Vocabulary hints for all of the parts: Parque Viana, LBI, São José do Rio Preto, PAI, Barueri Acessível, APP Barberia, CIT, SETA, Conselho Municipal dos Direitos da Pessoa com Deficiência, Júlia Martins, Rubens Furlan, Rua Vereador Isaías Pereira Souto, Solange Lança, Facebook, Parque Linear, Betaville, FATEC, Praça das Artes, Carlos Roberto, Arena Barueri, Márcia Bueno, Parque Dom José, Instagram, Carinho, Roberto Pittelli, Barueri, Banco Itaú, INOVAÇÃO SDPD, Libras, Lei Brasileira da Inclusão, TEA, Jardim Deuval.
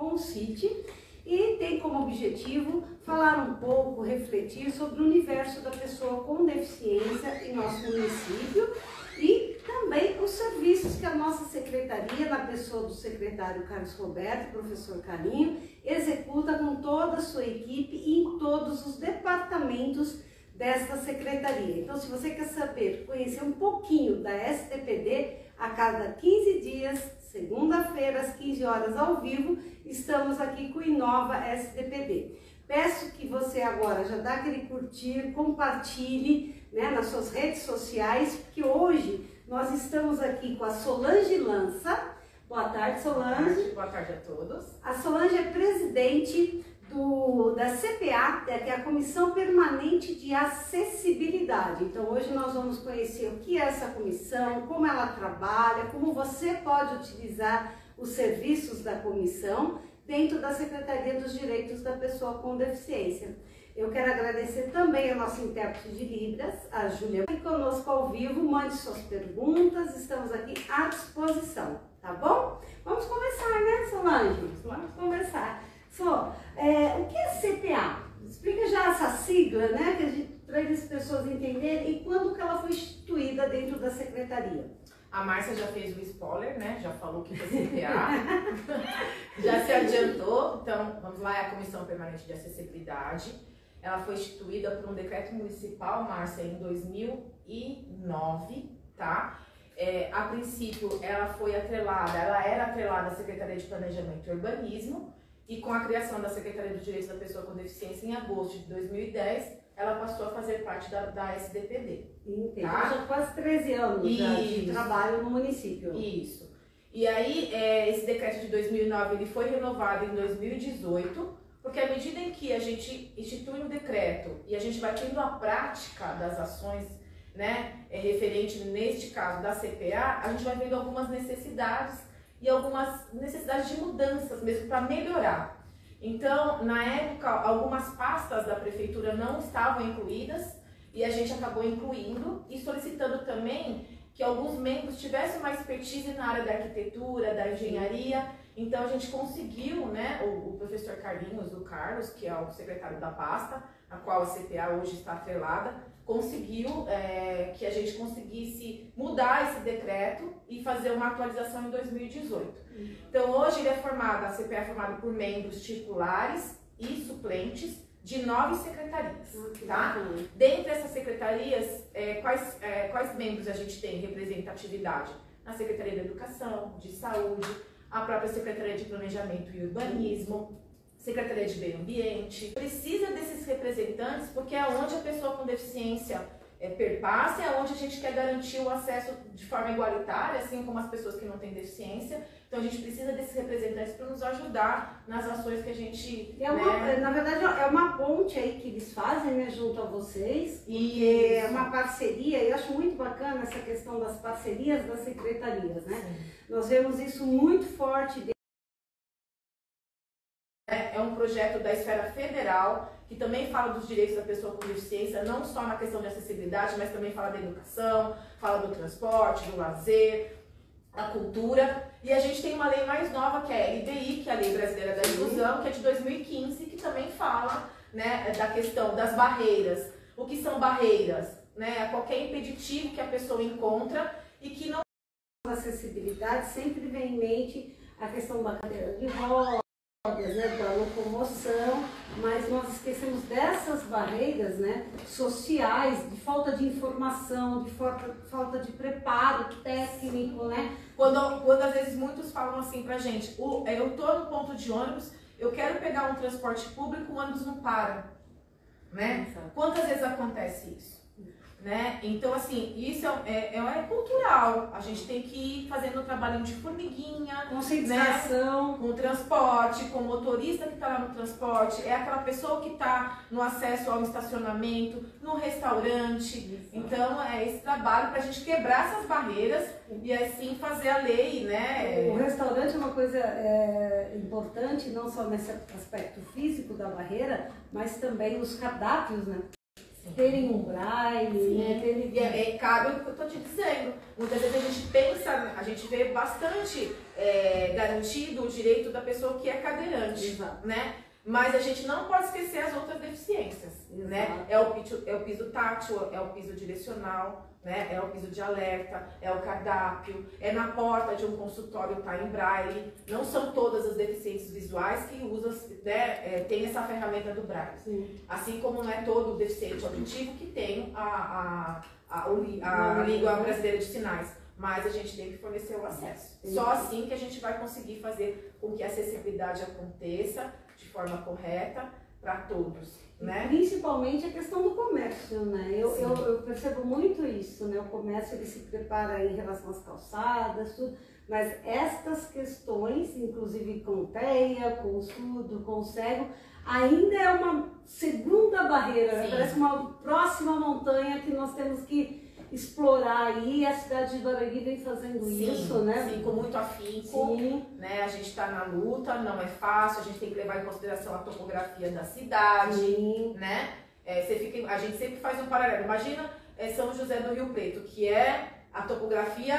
com o CIT e tem como objetivo falar um pouco, refletir sobre o universo da pessoa com deficiência em nosso município e também os serviços que a nossa secretaria, na pessoa do secretário Carlos Roberto, professor Carinho, executa com toda a sua equipe e em todos os departamentos desta secretaria. Então, se você quer saber, conhecer um pouquinho da SDPD, a cada 15 dias, segunda-feira, às 15 horas ao vivo, estamos aqui com o Inova SDPD. Peço que você agora já dá aquele curtir, compartilhe, né, nas suas redes sociais, porque hoje nós estamos aqui com a Solange Lança. Boa tarde, Solange. Boa tarde a todos. A Solange é presidente da CPA, que é a Comissão Permanente de Acessibilidade. Então hoje nós vamos conhecer o que é essa comissão, como ela trabalha, como você pode utilizar os serviços da comissão dentro da Secretaria dos Direitos da Pessoa com Deficiência. Eu quero agradecer também ao nosso intérprete de Libras, a Júlia, que conosco ao vivo, mande suas perguntas, estamos aqui à disposição, tá bom? Vamos começar, né, Solange? Vamos começar. Só, o que é CPA? Explica já essa sigla, né, para as pessoas entenderem e quando que ela foi instituída dentro da secretaria. A Márcia já fez o spoiler, né, já falou que é CPA, já se adiantou. Então, vamos lá, é a Comissão Permanente de Acessibilidade. Ela foi instituída por um decreto municipal, Márcia, em 2009, tá? A princípio, ela era atrelada à Secretaria de Planejamento e Urbanismo. E com a criação da Secretaria dos Direitos da Pessoa com Deficiência em agosto de 2010, ela passou a fazer parte da SDPD. Entendi. Tá? Já quase 13 anos de trabalho no município. Isso. E aí, esse decreto de 2009 ele foi renovado em 2018, porque à medida em que a gente institui um decreto e a gente vai tendo a prática das ações, né, referente, neste caso, da CPA, a gente vai vendo algumas necessidades de mudanças mesmo para melhorar. Então, na época, algumas pastas da prefeitura não estavam incluídas e a gente acabou incluindo e solicitando também que alguns membros tivessem uma expertise na área da arquitetura, da engenharia. Então, a gente conseguiu, né, o professor Carlinhos, o Carlos, que é o secretário da pasta, a qual a CPA hoje está atrelada, conseguiu que a gente conseguisse mudar esse decreto e fazer uma atualização em 2018. Então hoje ele é formado, a CPA é formada por membros titulares e suplentes de 9 secretarias, tá? Dentre essas secretarias, quais membros a gente tem representatividade? Na Secretaria da Educação, de Saúde, a própria Secretaria de Planejamento e Urbanismo, Secretaria de Meio Ambiente. Precisa desses representantes porque é onde a pessoa com deficiência perpassa, é onde a gente quer garantir o acesso de forma igualitária, assim como as pessoas que não têm deficiência. Então a gente precisa desses representantes para nos ajudar nas ações que a gente... Na verdade é uma ponte aí que eles fazem, né, junto a vocês, e é uma parceria. Eu acho muito bacana essa questão das parcerias das secretarias, né? Sim. Nós vemos isso muito forte dentro. É um projeto da esfera federal que também fala dos direitos da pessoa com deficiência, não só na questão de acessibilidade, mas também fala da educação, fala do transporte, do lazer, da cultura. E a gente tem uma lei mais nova que é a LBI, que é a Lei Brasileira da Inclusão, que é de 2015, que também fala, né, da questão das barreiras. O que são barreiras? Né? Qualquer impeditivo que a pessoa encontra e que não... A acessibilidade sempre vem em mente a questão da cadeira de rodas, né, da locomoção, mas nós esquecemos dessas barreiras, né, sociais, de falta de informação, de falta de preparo técnico, né? Quando às vezes muitos falam assim pra gente, eu tô no ponto de ônibus, eu quero pegar um transporte público, o ônibus não para, né? Exato. Quantas vezes acontece isso? Né? Então, assim, isso é cultural. A gente tem que ir fazendo um trabalhinho de formiguinha, conscientização, né? Com o transporte, com o motorista que está lá no transporte, é aquela pessoa que está no acesso ao estacionamento, no restaurante. Isso. Então, é esse trabalho para a gente quebrar essas barreiras e assim fazer a lei, né? O restaurante é uma coisa importante, não só nesse aspecto físico da barreira, mas também os cardápios, né? terem umbrais, né? Terem... E cabe o que eu estou te dizendo. Muitas vezes a gente pensa, a gente vê bastante garantido o direito da pessoa que é cadeirante, exato, né? Mas a gente não pode esquecer as outras deficiências, exato, né? É o piso tátil, é o piso direcional, né? É o piso de alerta, é o cardápio, é na porta de um consultório tá em braille. Não são todas as deficiências visuais que usam, né, tem essa ferramenta do braille. Sim. Assim como não é todo deficiente auditivo que tem a língua brasileira de sinais. Mas a gente tem que fornecer o acesso. Sim. Só assim que a gente vai conseguir fazer com que a acessibilidade aconteça de forma correta para todos. Né? Principalmente a questão do comércio, né? Eu percebo muito isso, né? O comércio ele se prepara em relação às calçadas, tudo, mas estas questões, inclusive com TEA, com o surdo, com o cego, ainda é uma segunda barreira, né? Parece uma próxima montanha que nós temos que explorar aí. A cidade de Barueri vem fazendo isso, né? Sim, com muito afinco, né? A gente está na luta, não é fácil, a gente tem que levar em consideração a topografia da cidade, sim, né? A gente sempre faz um paralelo, imagina São José do Rio Preto, que é a topografia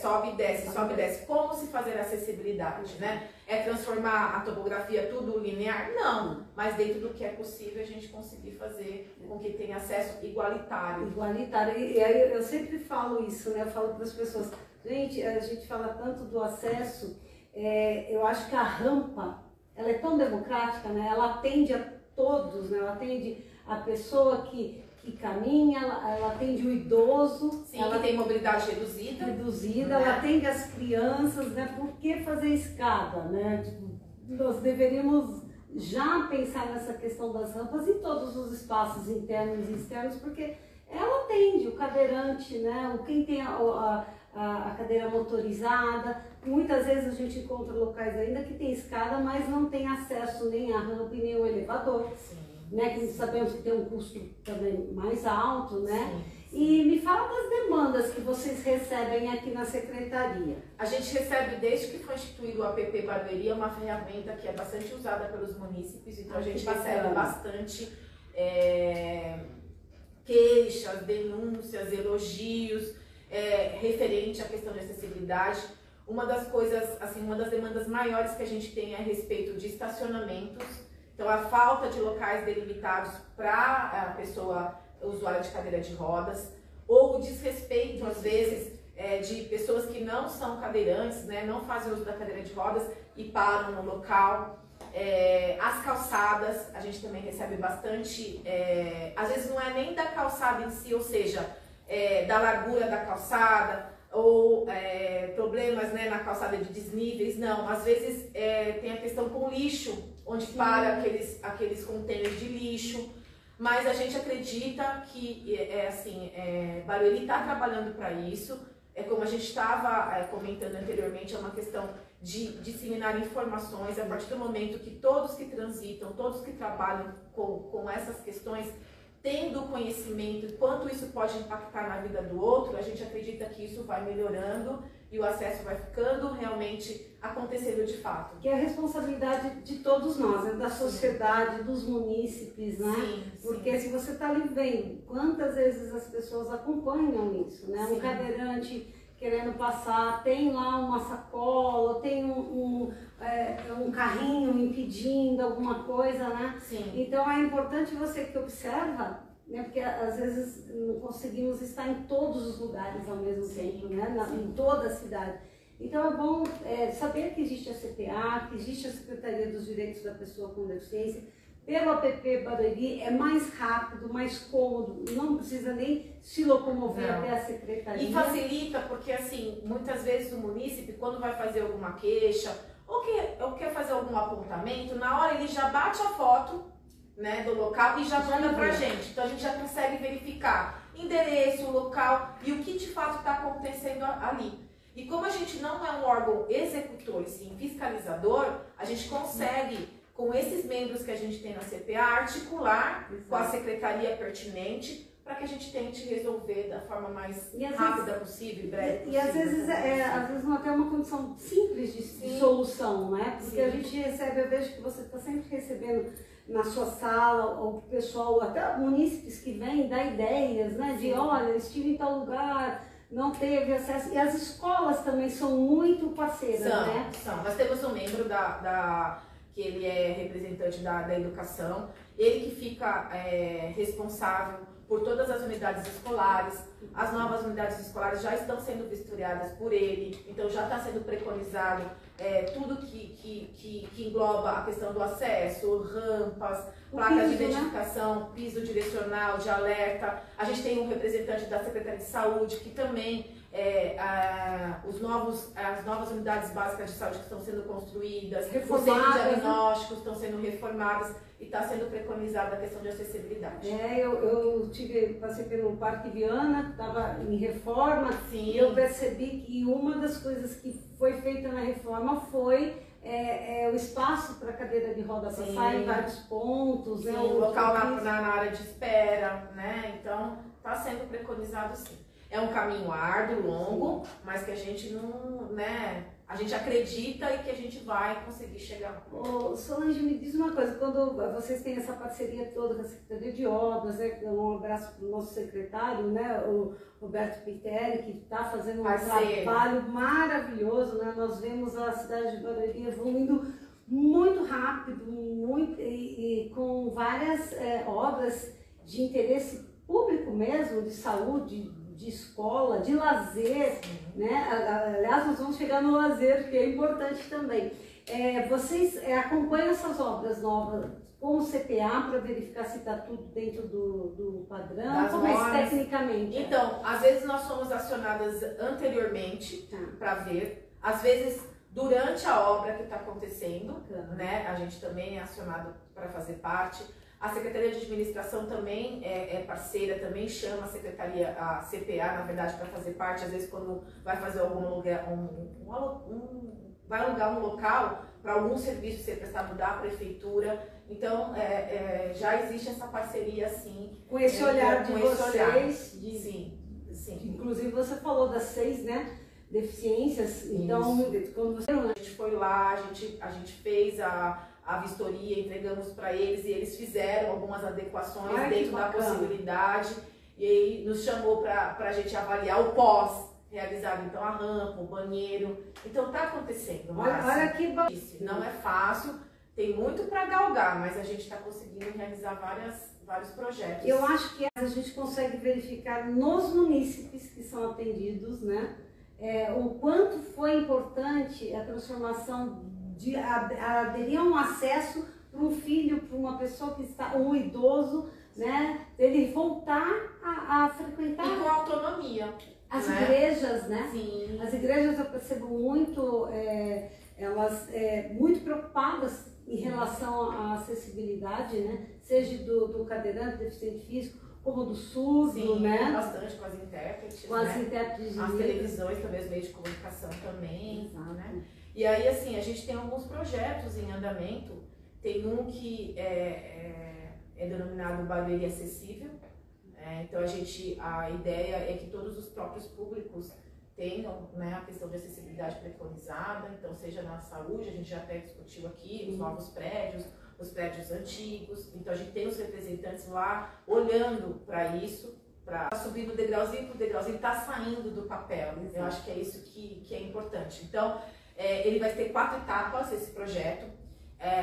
sobe e desce, sobe e desce. Como se fazer acessibilidade, né? É transformar a topografia tudo linear? Não, mas dentro do que é possível a gente conseguir fazer com que tenha acesso igualitário. Igualitário, e aí eu sempre falo isso, né? Eu falo para as pessoas, gente, a gente fala tanto do acesso, eu acho que a rampa, ela é tão democrática, né? Ela atende a todos, né? Ela atende a pessoa que caminha, ela atende o idoso, sim, ela tem mobilidade reduzida, né? Ela atende as crianças, né? Por que fazer escada, né? Tipo, nós deveríamos já pensar nessa questão das rampas em todos os espaços internos e externos, porque ela atende o cadeirante, né? Quem tem a cadeira motorizada. Muitas vezes a gente encontra locais ainda que tem escada, mas não tem acesso nem à rampa e nem ao elevador. Sim. Né, que sabemos que tem um custo também mais alto, né? Sim, sim. E me fala das demandas que vocês recebem aqui na secretaria. A gente recebe, desde que foi instituído o APP Barberia, uma ferramenta que é bastante usada pelos munícipes, então a gente recebe bastante queixas, denúncias, elogios, referente à questão de acessibilidade. Uma das coisas, assim, uma das demandas maiores que a gente tem é a respeito de estacionamentos. Então, a falta de locais delimitados para a pessoa usuária de cadeira de rodas, ou o desrespeito, às vezes, de pessoas que não são cadeirantes, né, não fazem uso da cadeira de rodas e param no local. As calçadas, a gente também recebe bastante, às vezes não é nem da calçada em si, ou seja, da largura da calçada, ou problemas, né, na calçada de desníveis, não. Às vezes tem a questão com lixo, onde para aqueles contêineres de lixo, mas a gente acredita que, Barueri está trabalhando para isso. É como a gente estava comentando anteriormente, é uma questão de disseminar informações a partir do momento que todos que transitam, todos que trabalham com essas questões, tendo conhecimento quanto isso pode impactar na vida do outro, a gente acredita que isso vai melhorando e o acesso vai ficando realmente acontecendo de fato. Que é a responsabilidade de todos nós, né? Da sociedade, dos munícipes, né? Sim, porque sim, se você está ali vendo, quantas vezes as pessoas acompanham isso, né? Sim. Um cadeirante querendo passar, tem lá uma sacola, tem um carrinho impedindo alguma coisa, né? Sim. Então é importante você que observa, né? Porque às vezes não conseguimos estar em todos os lugares ao mesmo sim, tempo, né? Em toda a cidade. Então é bom saber que existe a CTA, que existe a Secretaria dos Direitos da Pessoa com Deficiência. Pelo APP Barueri é mais rápido, mais cômodo, não precisa nem se locomover até a secretaria. E facilita, porque assim, muitas vezes o munícipe, quando vai fazer alguma queixa ou quer fazer algum apontamento, na hora ele já bate a foto, né, do local e já manda pra gente. Então a gente já consegue verificar endereço, local e o que de fato está acontecendo ali. E como a gente não é um órgão executor e sim fiscalizador, a gente consegue, com esses membros que a gente tem na CPA, articular exato, com a secretaria pertinente para que a gente tente resolver da forma mais rápida possível, breve. E às vezes não é até uma condição simples de solução, né? Porque sim, a gente recebe, eu vejo que você está sempre recebendo na sua sala, ou para o pessoal, até munícipes que vêm dar ideias, né? De, olha, estive em tal lugar, não teve acesso. E as escolas também são muito parceiras, né? São. Nós temos um membro que ele é representante da educação, ele que fica responsável por todas as unidades escolares. As novas unidades escolares já estão sendo vistoriadas por ele, então já está sendo preconizado tudo que engloba a questão do acesso, rampas, placas de identificação, piso direcional, de alerta. A gente tem um representante da Secretaria de Saúde que também as novas unidades básicas de saúde que estão sendo construídas, reformadas, os diagnósticos estão sendo reformadas e está sendo preconizada a questão de acessibilidade. Eu passei pelo Parque Viana, estava em reforma. Sim. E eu percebi que uma das coisas que foi feita na reforma foi o espaço para cadeira de roda passar em vários pontos. Sim, né, o local na área de espera, né? Então está sendo preconizado, sim. É um caminho árduo, longo, mas que a gente não, né? A gente acredita e que a gente vai conseguir chegar. Ô, Solange, me diz uma coisa, quando vocês têm essa parceria toda com a Secretaria de Obras, né? Um abraço para o nosso secretário, né? O Roberto Pittelli, que está fazendo um trabalho maravilhoso, né? Nós vemos a cidade de Barueri evoluindo muito rápido, e com várias obras de interesse público mesmo, de saúde, de escola, de lazer, né? Aliás, nós vamos chegar no lazer, que é importante também. Vocês acompanham essas obras novas com o CPA para verificar se está tudo dentro do padrão, como é tecnicamente? Então, às vezes nós somos acionadas anteriormente para ver, às vezes durante a obra que está acontecendo, né? A gente também é acionado para fazer parte. A Secretaria de Administração também é parceira, também chama a CPA, na verdade, para fazer parte. Às vezes, quando vai fazer algum lugar, vai alugar um local para algum serviço ser prestado da prefeitura. Então, já existe essa parceria, sim. Com esse olhar de vocês. Sim. Inclusive, você falou das 6, né? Deficiências. Então, quando você... A gente foi lá, a gente fez a vistoria, entregamos para eles e eles fizeram algumas adequações dentro da possibilidade, e aí nos chamou para a gente avaliar o pós realizado, então a rampa, o banheiro. Então tá acontecendo, mas olha que difícil, não é fácil, tem muito para galgar, mas a gente está conseguindo realizar vários projetos. Eu acho que a gente consegue verificar nos munícipes que são atendidos, né, o quanto foi importante a transformação de aderir a um acesso para um filho, para uma pessoa que está, um idoso, né? Ele voltar a frequentar. E com autonomia. As igrejas, né? Sim. As igrejas eu percebo muito, elas muito preocupadas em relação à acessibilidade, né? Seja do cadeirante, deficiente físico, como do surdo, né? Bastante com as intérpretes. Com as intérpretes. As televisões também, os meios de comunicação também. Exato. Né? E aí, assim, a gente tem alguns projetos em andamento. Tem um que é denominado Barueri Acessível. Então, a ideia é que todos os próprios públicos tenham, né, a questão de acessibilidade preconizada. Então, seja na saúde, a gente já até discutiu aqui, os novos prédios, os prédios antigos. Então, a gente tem os representantes lá olhando para isso. Está subindo degrauzinho por degrauzinho, está saindo do papel. Exato. Eu acho que é isso que é importante. Então... ele vai ter 4 etapas, esse projeto.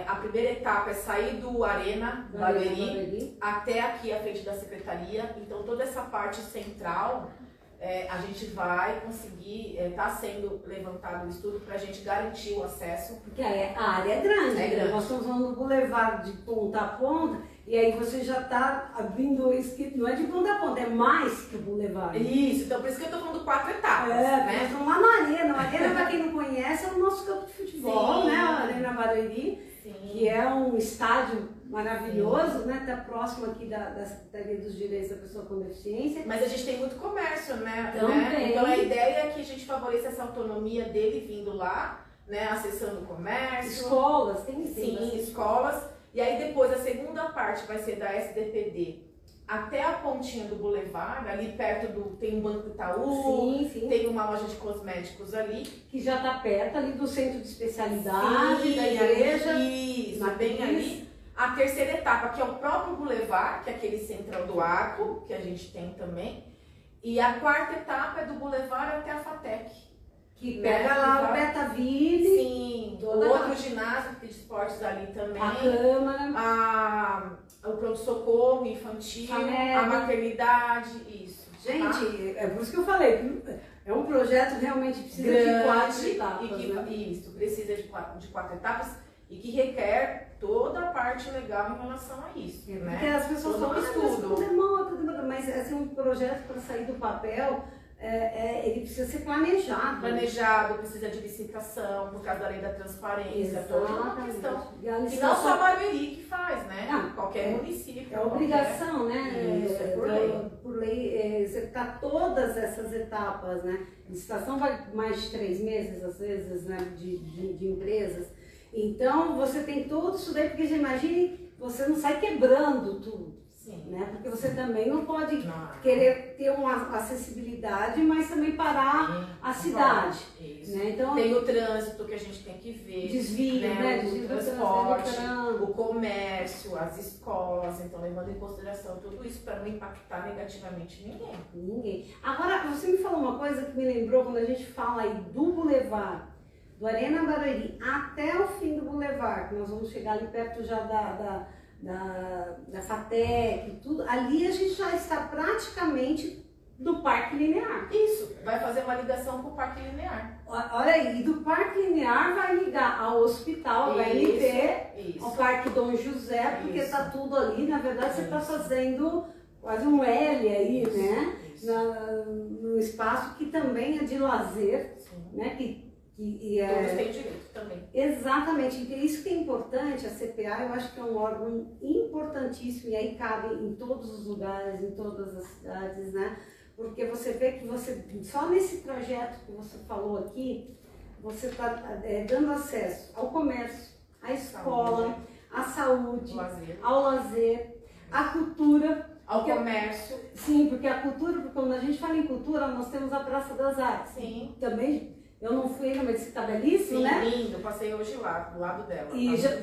A primeira etapa é sair do Arena Barueri até aqui à frente da secretaria. Então, toda essa parte central, a gente vai conseguir, está sendo levantado o estudo para a gente garantir o acesso. Porque a área é grande, né? Nós estamos falando do boulevard de ponta a ponta, e aí você já está abrindo isso que não é de ponta a ponta, é mais que o boulevard. Isso, então por isso que eu estou falando 4 etapas. Né? Então, lá na Arena, para quem não conhece, é o nosso campo de futebol, né? A Arena Barueri, que é um estádio maravilhoso, né? Está próximo aqui da Secretaria dos Direitos da Pessoa com Deficiência. Mas a gente tem muito comércio, né? Então a ideia é que a gente favoreça essa autonomia dele vindo lá, né? Acessando o comércio. Escolas, tem sim. Escolas. E aí depois a segunda parte vai ser da SDPD até a pontinha do Boulevard, ali perto tem um Banco Itaú, tem uma loja de cosméticos ali. Que já está perto ali do centro de especialidade, da igreja. Isso, bem ali. A terceira etapa, que é o próprio Boulevard, que é aquele central do agro, que a gente tem também. E a quarta etapa é do Boulevard até a FATEC. Que pega lá o Betaville. Sim, o outro ginásio de esportes ali também. A Câmara. O pronto-socorro infantil, a maternidade, isso. Gente, tá? É por isso que eu falei, é um projeto realmente precisa grande, de quatro etapas. E que, né? Isso, precisa de quatro etapas e que requer toda a parte legal em relação a isso. É, né? Porque as pessoas falam, mas assim, um projeto para sair do papel, ele precisa ser planejado. Planejado, precisa de licitação, por causa da lei da transparência. Exatamente. Toda uma questão. E não só a Barueri que faz, né? Ah, qualquer município. É obrigação, né? Isso, por lei. Por lei, executar todas essas etapas, né? A licitação vai mais de 3 meses, às vezes, né? De empresas. Então, você tem tudo isso daí, porque já imagine, você não sai quebrando tudo. Sim. Né? Porque você também não pode querer ter uma acessibilidade, mas também parar a cidade. Isso. Né? Então, tem o trânsito que a gente tem que ver, desvio, né? Desvio, o transporte, o comércio, as escolas, então levando em consideração tudo isso para não impactar negativamente ninguém. Agora, você me falou uma coisa que me lembrou quando a gente fala aí do Boulevard, do Arena Barueri até o fim do Boulevard, que nós vamos chegar ali perto já da FATEC, tudo, ali a gente já está praticamente do Parque Linear. Isso, vai fazer uma ligação com o Parque Linear. Olha aí, e do Parque Linear vai ligar ao hospital, vai ligar ao Parque Dom José, porque está tudo ali, na verdade você está fazendo quase um L aí, né? No espaço que também é de lazer, né? Todos têm direito também. Exatamente, isso que é importante, a CPA eu acho que é um órgão importantíssimo e aí cabe em todos os lugares, em todas as cidades, né? Porque você vê que você, só nesse projeto que você falou aqui, você está dando acesso ao comércio, à escola, à saúde, ao lazer, à cultura. Ao comércio. Sim, porque a cultura, porque quando a gente fala em cultura, nós temos a Praça das Artes. Sim. Também. Eu não fui ainda, mas está belíssimo, sim, né? Lindo, passei hoje lá, do lado dela. E tá já,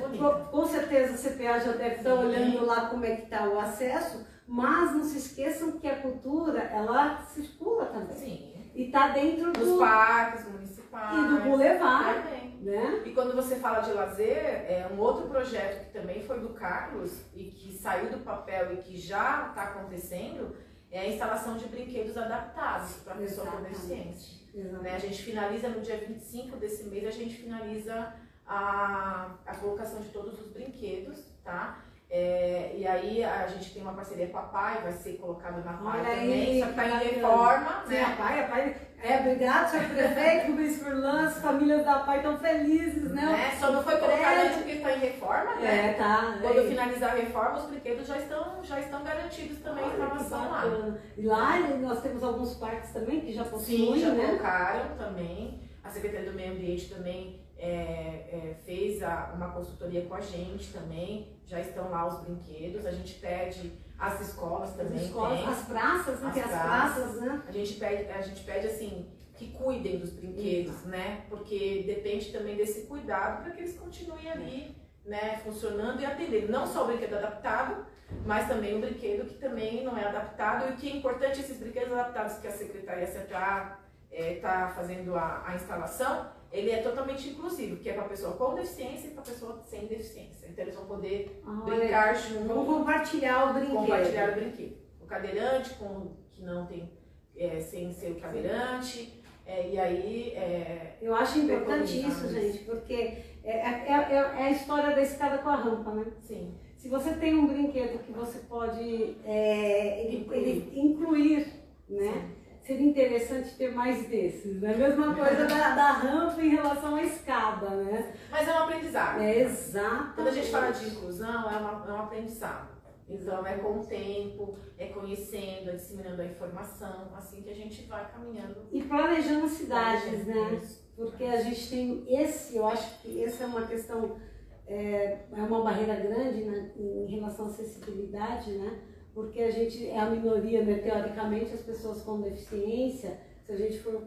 com certeza a CPA já deve estar olhando lá como é que está o acesso, mas não se esqueçam que a cultura, ela circula também. Sim. E está dentro dos parques municipais. E do Boulevard. Também. Né? E quando você fala de lazer, é um outro projeto que também foi do Carlos e que saiu do papel e que já está acontecendo, é a instalação de brinquedos adaptados para a pessoa com deficiência. Né? A gente finaliza no dia 25 desse mês, a gente finaliza a colocação de todos os brinquedos, tá? E aí a gente tem uma parceria com a PAI, vai ser colocado na PAI também, só tá em reforma, né? A PAI é obrigado, senhor prefeito, Rubens Furlan, as famílias da PAI estão felizes, né? Só não foi colocado antes porque está em reforma, né? Quando finalizar a reforma, os brinquedos já estão garantidos também em formação lá. E lá nós temos alguns parques também que já possuem, né? Sim, já colocaram também. A Secretaria do Meio Ambiente também fez uma consultoria com a gente também, já estão lá os brinquedos, a gente pede, as escolas também, as praças, né? As praças, né? A gente pede assim, que cuidem dos brinquedos, né? Porque depende também desse cuidado para que eles continuem ali, né? Funcionando e atendendo, não só o brinquedo adaptado, mas também o brinquedo que também não é adaptado, e que é importante esses brinquedos adaptados que a Secretaria SETA está fazendo a instalação, ele é totalmente inclusivo, que é para a pessoa com deficiência e para a pessoa sem deficiência. Então eles vão poder brincar junto. Vão compartilhar o brinquedo. Compartilhar o brinquedo. O cadeirante que não tem, sem ser o cadeirante. E aí... eu acho importante isso, gente, porque é a história da escada com a rampa, né? Sim. Se você tem um brinquedo que você pode incluir, né? Sim. Seria interessante ter mais desses, né? A mesma coisa da rampa em relação à escada, né? Mas é um aprendizado. Exato. Quando a gente fala de inclusão, é um aprendizado. Então é com o tempo, é conhecendo, é disseminando a informação, assim que a gente vai caminhando. E planejando as cidades, né? Porque a gente tem eu acho que essa é uma questão, é uma barreira grande, né? Em relação à acessibilidade, né? Porque a gente é a minoria, né? Teoricamente, as pessoas com deficiência, se a gente for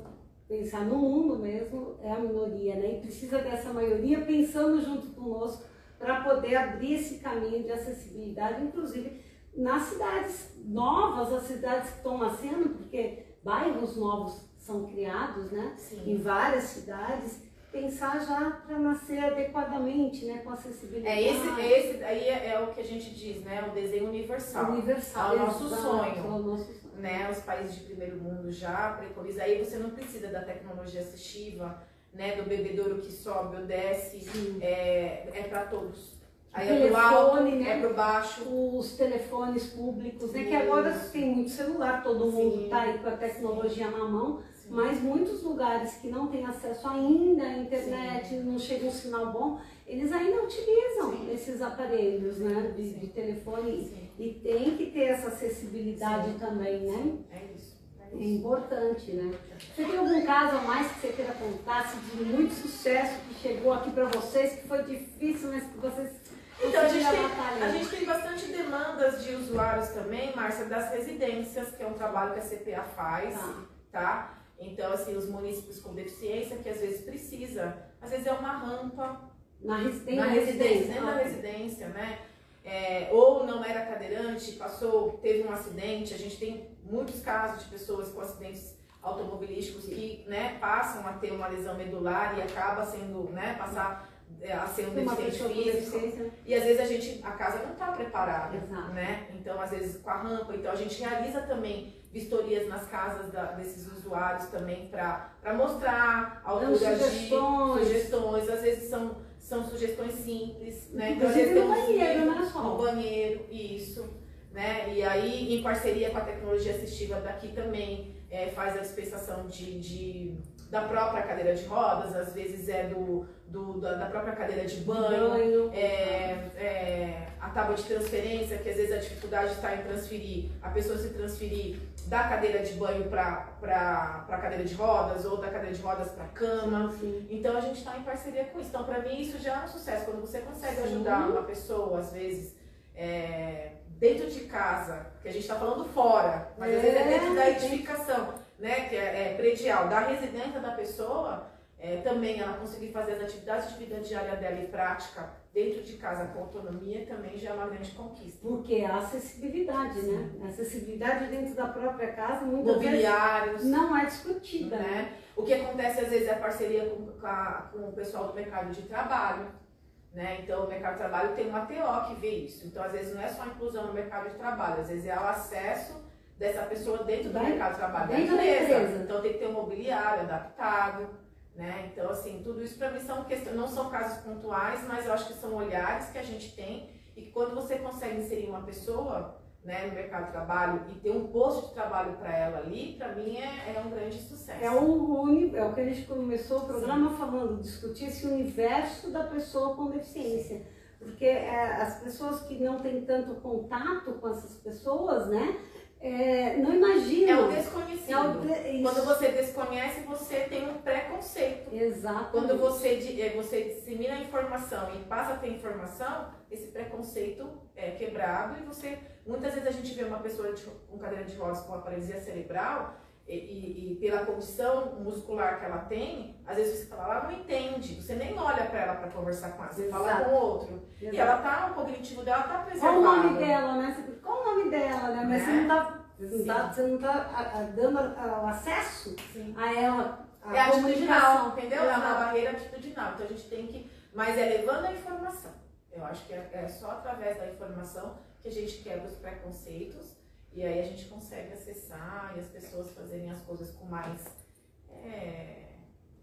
pensar no mundo mesmo, é a minoria, né? E precisa dessa maioria pensando junto conosco para poder abrir esse caminho de acessibilidade, inclusive nas cidades novas, as cidades que estão nascendo, porque bairros novos são criados, né? Sim. Em várias cidades, pensar já para nascer adequadamente, né, com acessibilidade. Esse aí é o que a gente diz, né, o desenho universal. Universal. É o nosso sonho. Né, os países de primeiro mundo já preconizam. Aí você não precisa da tecnologia assistiva, né, do bebedouro que sobe ou desce, é para todos. Aí é pro alto, né? É pro baixo. Os telefones públicos, né? Que agora tem muito celular, todo mundo tá aí com a tecnologia na mão, mas muitos lugares que não tem acesso ainda à internet, não chega um sinal bom, eles ainda utilizam esses aparelhos, né? De telefone. Sim. E tem que ter essa acessibilidade também, né? É isso. É importante, né? Você tem algum caso a mais que você queira contar, de muito sucesso que chegou aqui para vocês, que foi difícil, mas que vocês... Então, a gente tem bastante demandas de usuários também, Márcia, das residências, que é um trabalho que a CPA faz, tá? Então, assim, os munícipes com deficiência, que às vezes precisa, às vezes é uma rampa na residência, né? Ou não era cadeirante, teve um acidente. A gente tem muitos casos de pessoas com acidentes automobilísticos que, né, passam a ter uma lesão medular e acaba sendo, né, passar a ser um deficiente físico. E às vezes a casa não está preparada, né? Então, às vezes com a rampa, então a gente realiza também vistorias nas casas desses usuários também para mostrar a altura de sugestões. Às vezes são sugestões simples, né? Então, às vezes tem um banheiro, isso, né? E aí, em parceria com a tecnologia assistiva daqui também, faz a dispensação da própria cadeira de rodas, às vezes é da própria cadeira de banho. A tábua de transferência, que às vezes a dificuldade está em a pessoa se transferir da cadeira de banho para a cadeira de rodas, ou da cadeira de rodas para a cama. Sim. Então a gente está em parceria com isso. Então, para mim, isso já é um sucesso, quando você consegue ajudar uma pessoa, às vezes, dentro de casa, que a gente está falando fora, mas às vezes é dentro da edificação, né, que é predial, da residência da pessoa, também ela conseguir fazer as atividades de vida diária dela e prática dentro de casa com autonomia também já é uma grande conquista. Porque a acessibilidade, né? A acessibilidade dentro da própria casa, muitas vezes não é discutida. Né? O que acontece às vezes é a parceria com o pessoal do mercado de trabalho. Né? Então, o mercado de trabalho tem uma TO que vê isso. Então, às vezes não é só a inclusão no mercado de trabalho, às vezes é o acesso dessa pessoa dentro do mercado de trabalho, da empresa. Então tem que ter um mobiliário adaptado, né? Então, assim, tudo isso para mim não são casos pontuais, mas eu acho que são olhares que a gente tem, e que quando você consegue inserir uma pessoa, né, no mercado de trabalho e ter um posto de trabalho para ela ali, para mim é um grande sucesso. É o que a gente começou o programa falando, discutir esse universo da pessoa com deficiência. Sim. Porque as pessoas que não têm tanto contato com essas pessoas, né? Não imagina. É o desconhecido. Quando você desconhece, você tem um preconceito. Exato. Quando você dissemina a informação e passa a ter informação, esse preconceito é quebrado, e você... Muitas vezes a gente vê uma pessoa com cadeira de rodas com paralisia cerebral, e pela condição muscular que ela tem, às vezes você fala, ela não entende, você nem olha para ela para conversar com ela, você fala com o outro. Exato. E ela o cognitivo dela tá preservado. Qual o nome dela, né? Mas você não tá dando acesso a ela. É atitudinal, entendeu? Exato. É uma barreira atitudinal. Então a gente tem que... Mas é levando a informação. Eu acho que é só através da informação que a gente quebra os preconceitos. E aí a gente consegue acessar, e as pessoas fazerem as coisas com mais...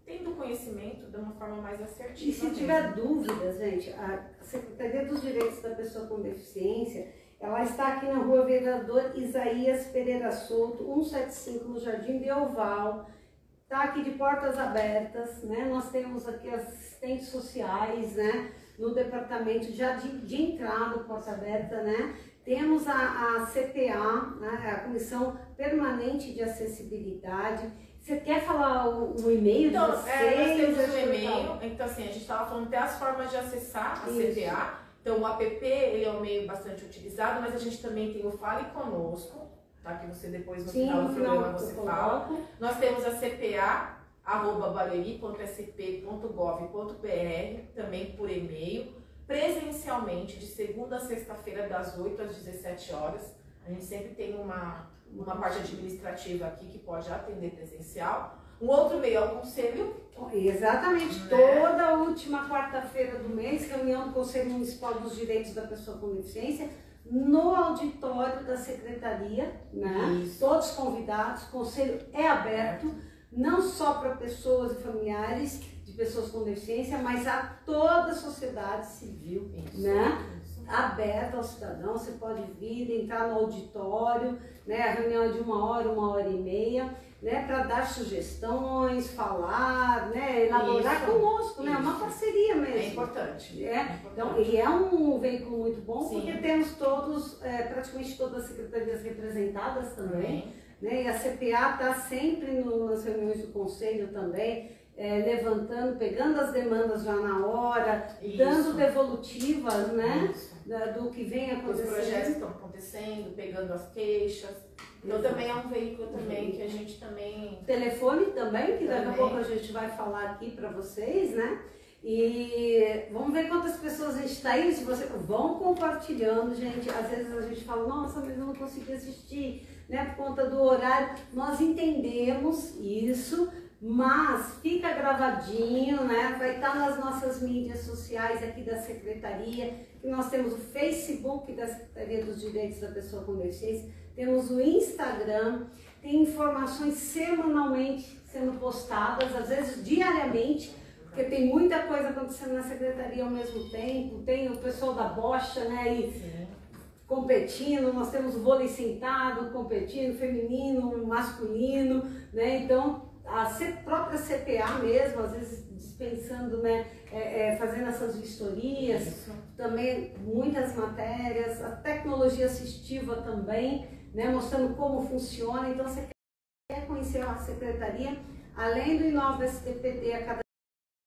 tendo conhecimento de uma forma mais assertiva. E se tiver dúvidas, gente, a Secretaria dos Direitos da Pessoa com Deficiência, ela está aqui na Rua Vereador Isaías Pereira Souto, 175, no Jardim Deuval. Está aqui de portas abertas, né? Nós temos aqui assistentes sociais, né? No departamento já de entrada, porta aberta, né? Temos a CPA, né, a Comissão Permanente de Acessibilidade. Você quer falar o e-mail de vocês? Nós temos um e-mail. Então, assim, a gente estava falando até as formas de acessar a CPA. Então, o app, ele é um meio bastante utilizado, mas a gente também tem o Fale Conosco, tá? Que você depois, no final do programa, você fala. Nós temos a cpa@barueri.sp.gov.br, também por e-mail. Presencialmente presencialmente de segunda a sexta-feira das 8 às 17 horas. A gente sempre tem uma parte administrativa aqui que pode atender presencial. Um outro meio é o conselho. Exatamente, toda última quarta-feira do mês, reunião do Conselho Municipal dos Direitos da Pessoa com Deficiência, no auditório da secretaria, né? Todos convidados, o conselho é aberto, não só para pessoas e familiares de pessoas com deficiência, mas a toda a sociedade civil, né? Aberta ao cidadão, você pode vir, entrar no auditório, né? A reunião é de uma hora e meia, né? Para dar sugestões, falar, né? Elaborar conosco, né? Uma parceria mesmo. É importante. É. Então, e é um veículo muito bom, porque temos todos, praticamente todas as secretarias representadas também, né? E a CPA está sempre nas reuniões do conselho também, levantando, pegando as demandas já na hora, dando devolutivas, né? Do que vem acontecendo. Os projetos estão acontecendo, pegando as queixas. Então também é um veículo também que a gente também... Telefone também, que daqui a pouco a gente vai falar aqui para vocês, né? E vamos ver quantas pessoas a gente está aí, se vocês vão compartilhando, gente. Às vezes a gente fala, nossa, mas eu não consegui assistir, né? Por conta do horário. Nós entendemos isso, mas fica gravadinho, né? Vai estar nas nossas mídias sociais aqui da Secretaria, que nós temos o Facebook da Secretaria dos Direitos da Pessoa com Deficiência, temos o Instagram, tem informações semanalmente sendo postadas, às vezes diariamente, porque tem muita coisa acontecendo na Secretaria ao mesmo tempo, tem o pessoal da bocha, né? E competindo, nós temos o vôlei sentado, competindo, feminino, masculino, né? Então, a própria CPA mesmo, às vezes dispensando, né, fazendo essas vistorias, também muitas matérias, a tecnologia assistiva também, né, mostrando como funciona. Então, você quer conhecer a secretaria, além do INOVAÇÃO SDPD a cada